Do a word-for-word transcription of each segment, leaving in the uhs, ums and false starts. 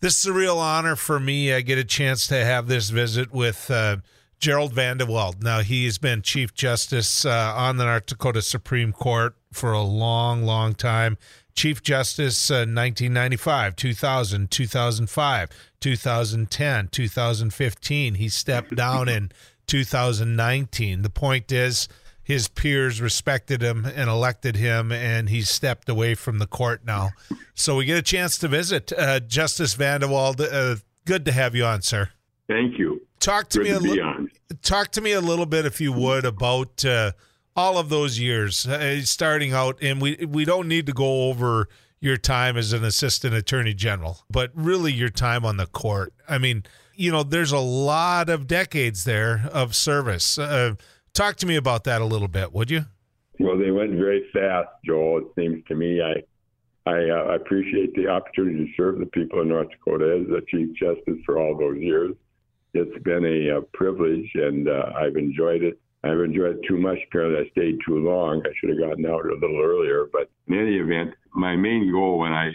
This is a real honor for me. I get a chance to have this visit with uh, Gerald Vandewald. Now, he's been Chief Justice uh, on the North Dakota Supreme Court for a long, long time. Chief Justice uh, nineteen ninety-five, two thousand, two thousand five, two thousand ten, two thousand fifteen. He stepped down in two thousand nineteen. The point is, his peers respected him and elected him, and he's stepped away from the court now. So we get a chance to visit. Uh, Justice Vandewald, uh, good to have you on, sir. Thank you. Talk to, me a, li- talk to me a little bit, if you would, about uh, all of those years, uh, starting out. And we, we don't need to go over your time as an assistant attorney general, but really your time on the court. I mean, you know, there's a lot of decades there of service. Uh Talk to me about that a little bit, would you? Well, they went very fast, Joel. It seems to me I I uh, appreciate the opportunity to serve the people of North Dakota as the Chief Justice for all those years. It's been a, a privilege, and uh, I've enjoyed it. I've enjoyed it too much. Apparently, I stayed too long. I should have gotten out a little earlier. But in any event, my main goal when I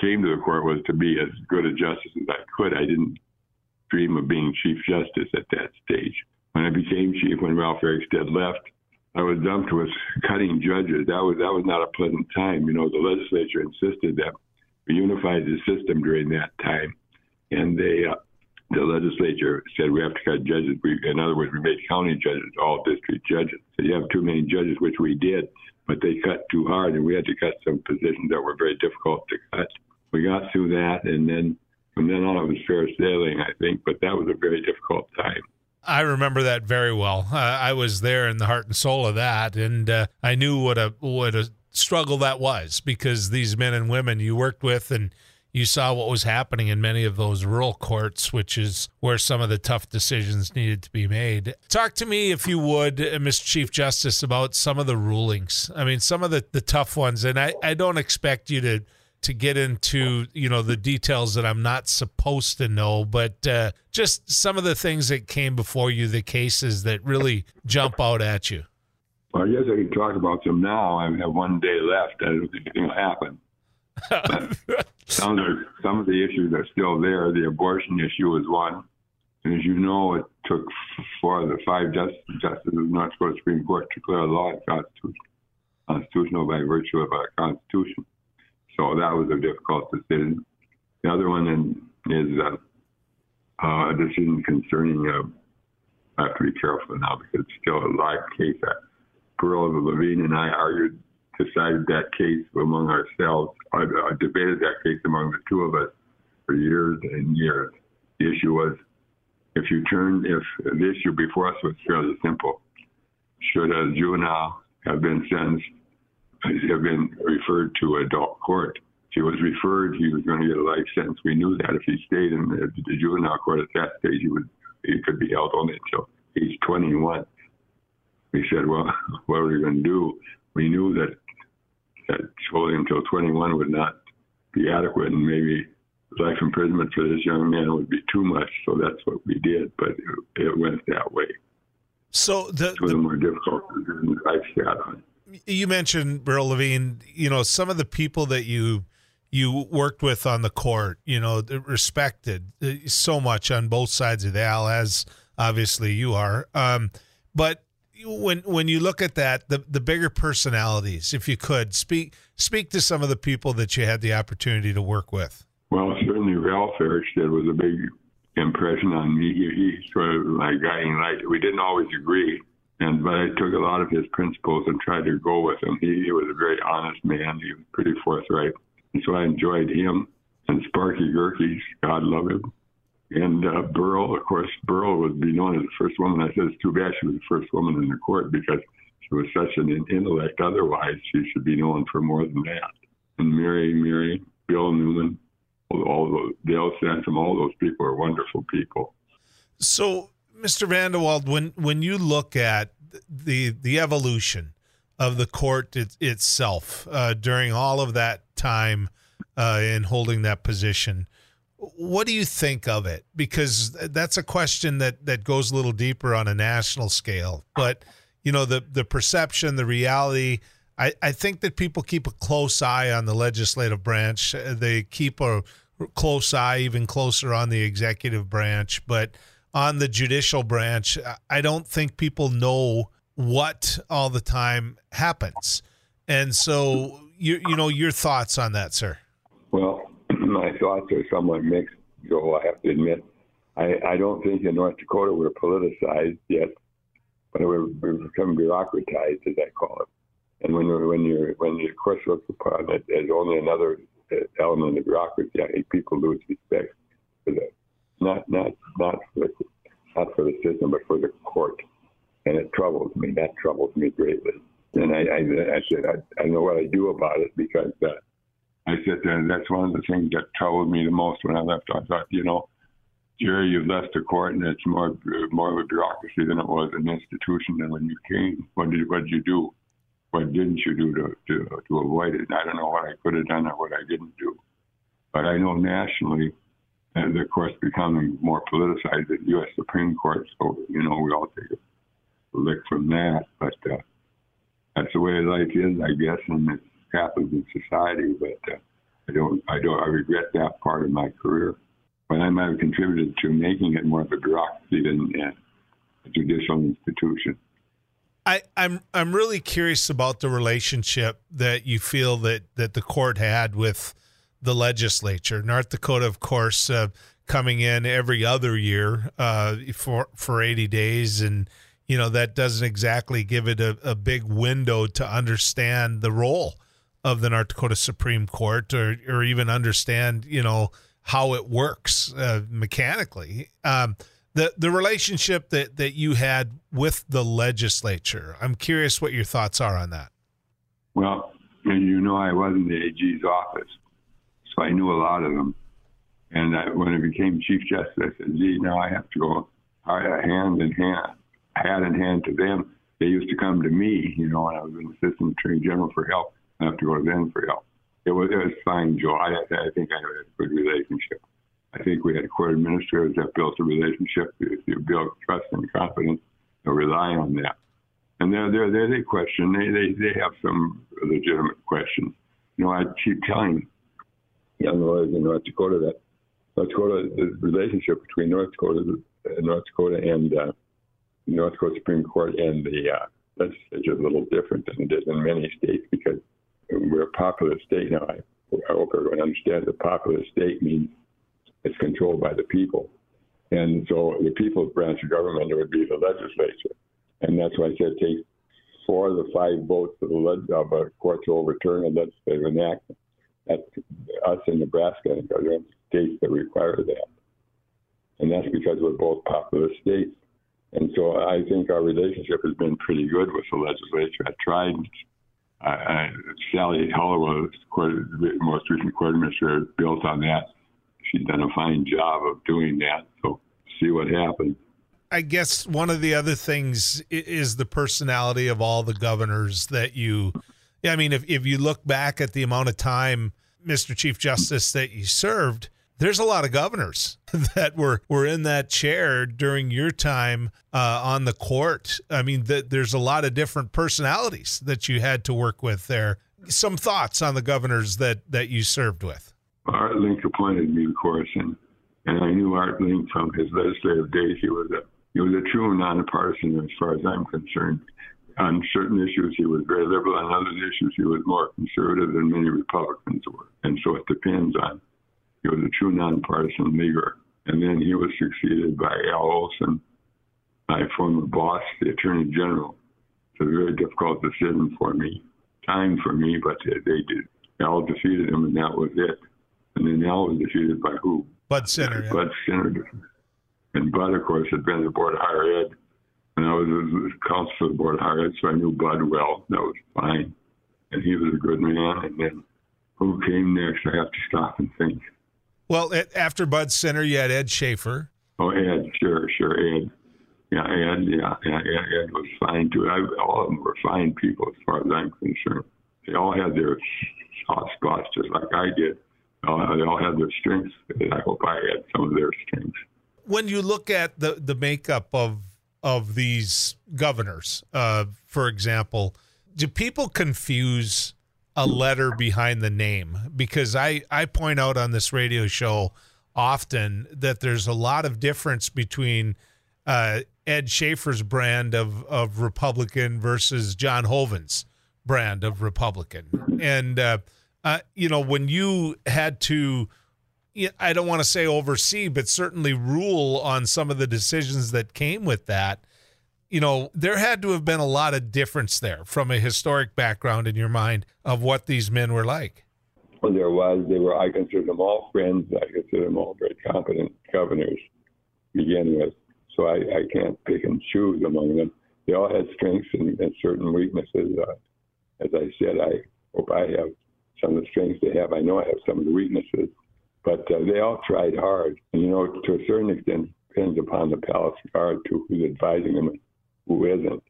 came to the court was to be as good a justice as I could. I didn't dream of being Chief Justice at that stage. When I became chief, when Ralph Erickstad left, I was dumped with cutting judges. That was that was not a pleasant time. You know, the legislature insisted that we unified the system during that time, and they, uh, the legislature said we have to cut judges. We, in other words, we made county judges all district judges. So you have too many judges, which we did, but they cut too hard, and we had to cut some positions that were very difficult to cut. We got through that, and then from then on it was fair sailing, I think. But that was a very difficult time. I remember that very well. Uh, I was there in the heart and soul of that, and uh, I knew what a what a struggle that was, because these men and women you worked with, and you saw what was happening in many of those rural courts, which is where some of the tough decisions needed to be made. Talk to me, if you would, Mister Chief Justice, about some of the rulings. I mean, some of the, the tough ones, and I, I don't expect you to to get into, you know, the details that I'm not supposed to know, but uh, just some of the things that came before you, the cases that really jump out at you. Well, I guess I can talk about them now. I have one day left. I don't think anything will happen. But some, of the, some of the issues are still there. The abortion issue is one. And as you know, it took four of the five justices of the North Dakota Supreme Court to declare a law constitutional by virtue of our Constitution. So that was a difficult decision. The other one is uh, uh, a decision concerning, uh, I have to be careful now because it's still a live case. Uh, Pearl Levine and I argued, decided that case among ourselves, I uh, debated that case among the two of us for years and years. The issue was, if you turn, if the issue before us was fairly simple, should a juvenile have been sentenced, have been referred to adult court. If he was referred, he was going to get a life sentence. We knew that. If he stayed in the juvenile court at that stage, he would he could be held only until age twenty-one. We said, well, what are we going to do? We knew that that holding him until twenty-one would not be adequate, and maybe life imprisonment for this young man would be too much. So that's what we did, but it, it went that way. So the, it was the more difficult than I've sat on. You mentioned Beryl Levine, you know, some of the people that you you worked with on the court, you know, respected so much on both sides of the aisle, as obviously you are. Um, but when when you look at that, the, the bigger personalities, if you could, speak speak to some of the people that you had the opportunity to work with. Well, certainly Ralph Erickstad was a big impression on me. He, he sort of my guiding light. We didn't always agree. And but I took a lot of his principles and tried to go with him. He, he was a very honest man. He was pretty forthright. And so I enjoyed him. And Sparky Gierke, God love him. And uh, Beryl, of course, Beryl would be known as the first woman. I said, it's too bad she was the first woman in the court because she was such an intellect. Otherwise, she should be known for more than that. And Mary, Mary, Bill Newman, all, all those, Dale Sandstrom, all those people are wonderful people. So, Mister Vandewald, when, when you look at the the evolution of the court it, itself uh, during all of that time uh, in holding that position, what do you think of it? Because that's a question that, that goes a little deeper on a national scale. But, you know, the, the perception, the reality, I, I think that people keep a close eye on the legislative branch. They keep a close eye, even closer on the executive branch. But on the judicial branch, I don't think people know what all the time happens. And so, you, you know, your thoughts on that, sir? Well, my thoughts are somewhat mixed, Joel, I have to admit. I, I don't think in North Dakota we're politicized yet, but we're, we're become bureaucratized, as I call it. And when you're, when you're, when you, of course, look upon it as only another element of bureaucracy, I think people lose respect for the, not, not, not for the, not for the system, but for the court. And it troubles me. That troubles me greatly. And I, I, I said, I, I know what I do about it, because uh, I said uh, that's one of the things that troubled me the most when I left. I thought, you know, Jerry, you left the court, and it's more, more of a bureaucracy than it was an institution. And when you came, what did, what did you do? What didn't you do to, to, to avoid it? And I don't know what I could have done or what I didn't do. But I know nationally, and the court's becoming more politicized, the U S Supreme Court, so, you know, we all take a lick from that. But uh, that's the way life is, I guess, and it happens in society. But uh, I don't, I don't, I regret that part of my career. But I might have contributed to making it more of a bureaucracy than uh, a judicial institution. I, I'm I'm really curious about the relationship that you feel that, that the court had with the legislature. North Dakota, of course, uh, coming in every other year uh, for for eighty days, and you know that doesn't exactly give it a, a big window to understand the role of the North Dakota Supreme Court, or or even understand you know how it works uh, mechanically. Um, The the relationship that, that you had with the legislature, I'm curious what your thoughts are on that. Well, you know, I was in the A G's office, so I knew a lot of them. And I, when I became Chief Justice, I said, gee, now I have to go hand in hand, hat in hand to them. They used to come to me, you know, and I was an assistant attorney general for help. I have to go to them for help. It was, it was fine, Joe. I, I think I had a good relationship. I think we had court administrators that built a relationship. If you build trust and confidence, they'll rely on that. And they're, they're, they're, they question. They, they they have some legitimate questions. You know, I keep telling young lawyers in North Dakota that North Dakota, the relationship between North Dakota, North Dakota and uh, North Dakota Supreme Court and the uh, legislature is a little different than it is in many states, because we're a popular state now. I, I hope everyone understands a popular state means it's controlled by the people. And so the people's branch of government would be the legislature. And that's why I said it takes four of the five votes of, the leg- of a court to overturn a legislative enactment. That's us in Nebraska and other states that require that. And that's because we're both popular states. And so I think our relationship has been pretty good with the legislature. I tried, I, I, Sally Heller was the most recent court administrator, built on that. She's done a fine job of doing that, so see what happens. I guess one of the other things is the personality of all the governors that you – I mean, if, if you look back at the amount of time, Mister Chief Justice, that you served, there's a lot of governors that were, were in that chair during your time uh, on the court. I mean, the, there's a lot of different personalities that you had to work with there. Some thoughts on the governors that, that you served with? Art Link appointed me, of course, and, and I knew Art Link from his legislative days. He was a he was a true nonpartisan as far as I'm concerned. On certain issues, he was very liberal. On other issues, he was more conservative than many Republicans were. And so it depends on. He was a true nonpartisan leader. And then he was succeeded by Al Olson, my former boss, the Attorney General. It was a very difficult decision for me, time for me, but they, they did. Al defeated him, and that was it. And then Al was defeated by who? Bud Sinner. Yeah. Bud Sinner. And Bud, of course, had been on the Board of Higher Ed. And I was a counsel for the Board of Higher Ed, so I knew Bud well. That was fine. And he was a good man. And then who came next? I have to stop and think. Well, after Bud Sinner, you had Ed Schaefer. Oh, Ed. Sure, sure, Ed. Yeah, Ed. Yeah, yeah Ed, Ed was fine, too. I, all of them were fine people, as far as I'm concerned. They all had their soft spots, just like I did. Uh, they all have their strengths. I hope I had some of their strengths. When you look at the, the makeup of of these governors, uh, for example, do people confuse a letter behind the name, because I, I point out on this radio show often that there's a lot of difference between uh, Ed Schaefer's brand of, of Republican versus John Hoven's brand of Republican. And, uh, uh, you know, when you had to, I don't want to say oversee, but certainly rule on some of the decisions that came with that, you know, there had to have been a lot of difference there from a historic background in your mind of what these men were like. Well, there was. They were, I consider them all friends. I consider them all very competent governors to begin with. So I, I can't pick and choose among them. They all had strengths and, and certain weaknesses. Uh, as I said, I hope I have some of the strengths they have. I know I have some of the weaknesses. But uh, they all tried hard. And, you know, to a certain extent, depends upon the palace guard to who's advising them and who isn't.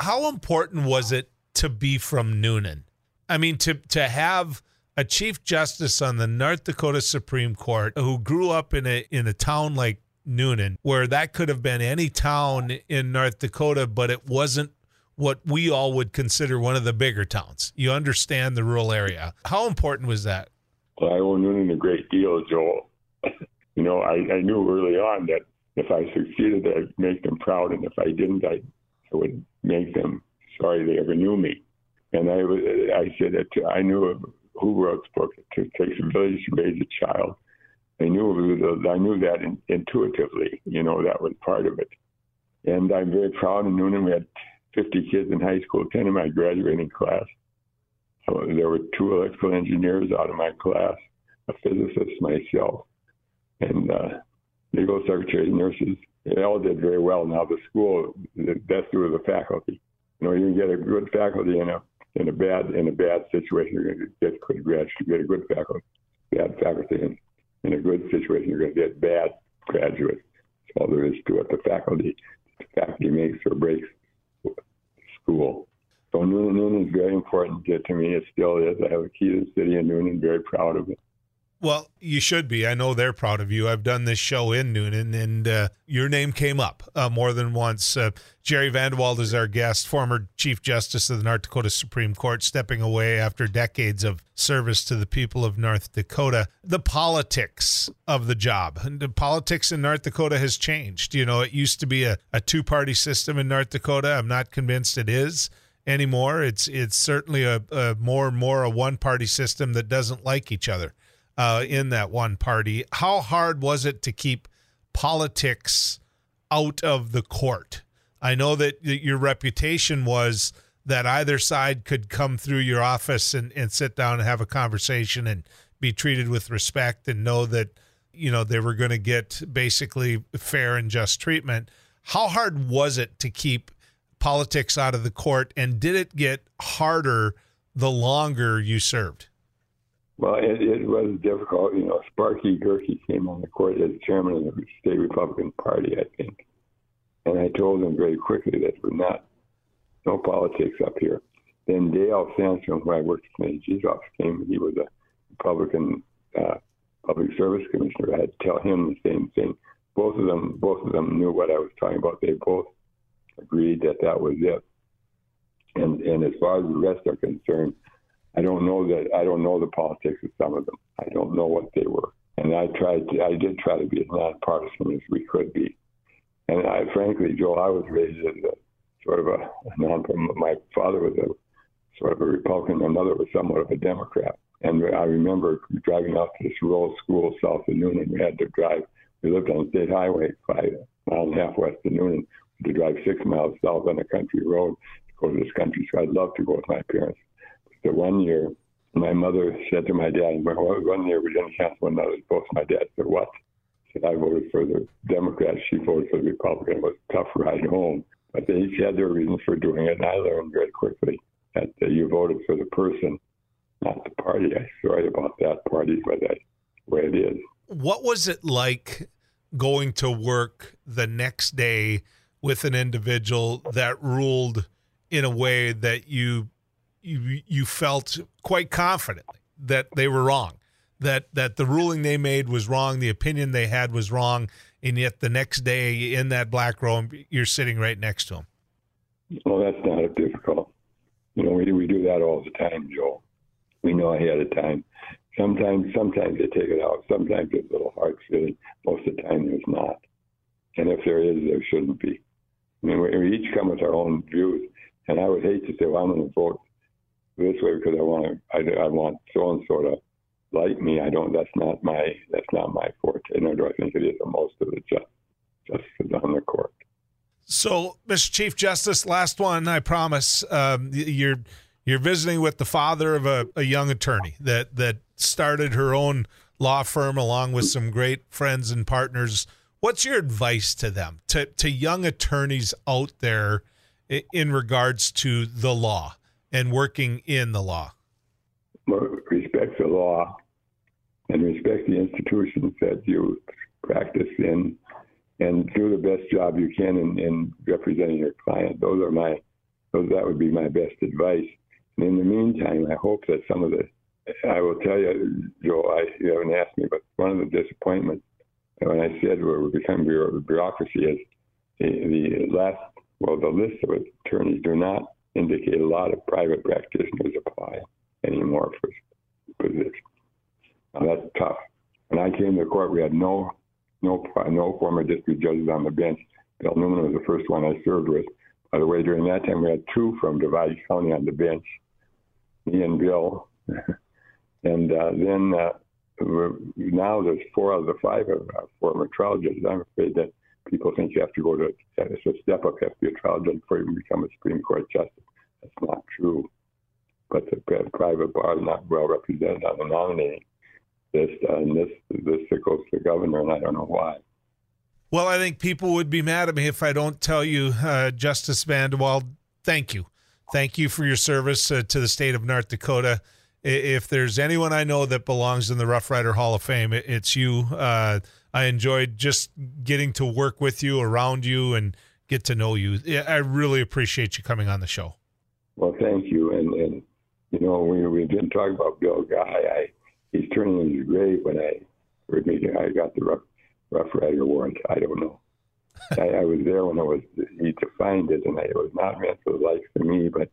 How important was it to be from Noonan? I mean, to to have a chief justice on the North Dakota Supreme Court who grew up in a in a town like Noonan, where that could have been any town in North Dakota, but it wasn't what we all would consider one of the bigger towns. You understand the rural area. How important was that? I owe Noonan a great deal, Joel. You know, I, I knew early on that if I succeeded, I'd make them proud, and if I didn't, I, I would make them sorry they ever knew me. And I, I said that I knew who wrote the book. It takes a village to raise a child. I knew I knew that in, intuitively. You know, that was part of it. And I'm very proud of Noonan. We had fifty kids in high school, ten in my graduating class. So there were two electrical engineers out of my class, a physicist, myself, and uh, legal secretary, nurses. They all did very well. Now the school, the best was the faculty. You know, you can get a good faculty in a in a bad in a bad situation. You're going to get good grads. You get a good faculty, bad faculty, and in a good situation, you're going to get bad graduates. That's all there is to it. The faculty, the faculty makes or breaks school. So Noonan, Noonan is very important to me. It still is. I have a key to the city in Noonan. Very proud of it. Well, you should be. I know they're proud of you. I've done this show in Noonan, and uh, your name came up uh, more than once. Uh, Gerald Vandewald is our guest, former Chief Justice of the North Dakota Supreme Court, stepping away after decades of service to the people of North Dakota. The politics of the job. And the politics in North Dakota has changed. You know, it used to be a, a two-party system in North Dakota. I'm not convinced it is anymore. It's it's certainly a, a more and more a one-party system that doesn't like each other uh, in that one party. How hard was it to keep politics out of the court? I know that your reputation was that either side could come through your office and, and sit down and have a conversation and be treated with respect and know that, you know, they were going to get basically fair and just treatment. How hard was it to keep politics out of the court, and did it get harder the longer you served? Well, it, it was difficult. You know, Sparky Gierke came on the court as chairman of the state Republican Party, I think, and I told him very quickly that we're not, no politics up here. Then Dale Sandstrom, who I worked with in the G S office, came. He was a Republican uh, public service commissioner. I had to tell him the same thing. Both of them, both of them knew what I was talking about. They both agreed that that was it, and and as far as the rest are concerned, I don't know that I don't know the politics of some of them. I don't know what they were, and I tried to, I did try to be as nonpartisan as we could be, and I frankly, Joel, I was raised as a sort of a, a non. My father was a sort of a Republican, my mother was somewhat of a Democrat, and I remember driving out to this rural school south of Noonan. We had to drive. We lived on State Highway five mile and a half west of Noonan. To drive six miles south on a country road to go to this country. So I'd love to go with my parents. But the one year, my mother said to my dad, well, one year we didn't cancel one another's votes. My dad said, what? I said, I voted for the Democrat. She voted for the Republican. It was a tough ride home. But they each had their reasons for doing it. And I learned very quickly that uh, you voted for the person, not the party. I'm sorry about that party, but that's the way it is. What was it like going to work the next day with an individual that ruled in a way that you you you felt quite confidently that they were wrong, that that the ruling they made was wrong, the opinion they had was wrong, and yet the next day in that black room you're sitting right next to them? Well, that's not difficult. You know, we do, we do that all the time, Joel. we know ahead of time. Sometimes, sometimes they take it out. Sometimes it's a little hard feeling. Most of the time, there's not. And if there is, there shouldn't be. I mean, we, we each come with our own views. And I would hate to say, well, I'm going to vote this way because I want I, I want so and so to like me. I don't. That's not my. That's not my forte. Nor do I think it is of most of the justices just on the court. So, Mister Chief Justice, last one, I promise. Um, you're you're visiting with the father of a, a young attorney that that started her own law firm along with some great friends and partners. What's your advice to them, to to young attorneys out there in regards to the law and working in the law? Well, respect the law and respect the institutions that you practice in, and do the best job you can in, in representing your client. Those are my, those, that would be my best advice. And in the meantime, I hope that some of the, I will tell you, Joe, I, you haven't asked me, but one of the disappointments when I said we're becoming a bureaucracy is the, the last, well, the list of attorneys do not indicate a lot of private practitioners apply anymore for positions. Now that's tough. When I came to court, we had no No, no former district judges on the bench. Bill Newman was the first one I served with. By the way, during that time, we had two from Divide County on the bench, me and Bill. and uh, then uh, we're, now there's four out of the five of our former trial judges. I'm afraid that people think you have to go to, it's a step up, you have to be a trial judge before you can become a Supreme Court justice. That's not true. But the private bar is not well represented on the nominating. This uh, and this this tickles the governor, and I don't know why. Well, I think people would be mad at me if I don't tell you, uh, Justice Vandewald, thank you. Thank you for your service uh, to the state of North Dakota. If there's anyone I know that belongs in the Rough Rider Hall of Fame, it's you. Uh, I enjoyed just getting to work with you, around you, and get to know you. I really appreciate you coming on the show. Well, thank you. And, and you know, we, we didn't talk about Bill Guy. I, He's turning in his grave when I heard me. I got the Rough, rough Rider warrant. I don't know. I, I was there when it was. He defined it, and I, it was not meant for the likes of me. But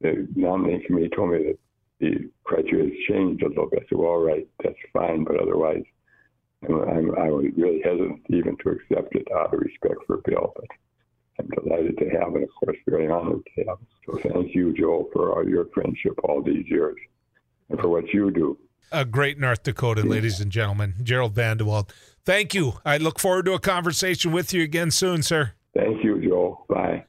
the nominating committee told me that the criteria has changed a little bit. So all right, that's fine. But otherwise, I'm, I'm, I was really hesitant even to accept it out of respect for Bill. But I'm delighted to have it. Of course, very honored to have it. So thank you, Joel, for all your friendship all these years, and for what you do. A great North Dakota, ladies and gentlemen. Gerald Vandewald, thank you. I look forward to a conversation with you again soon, sir. Thank you, Joe. Bye.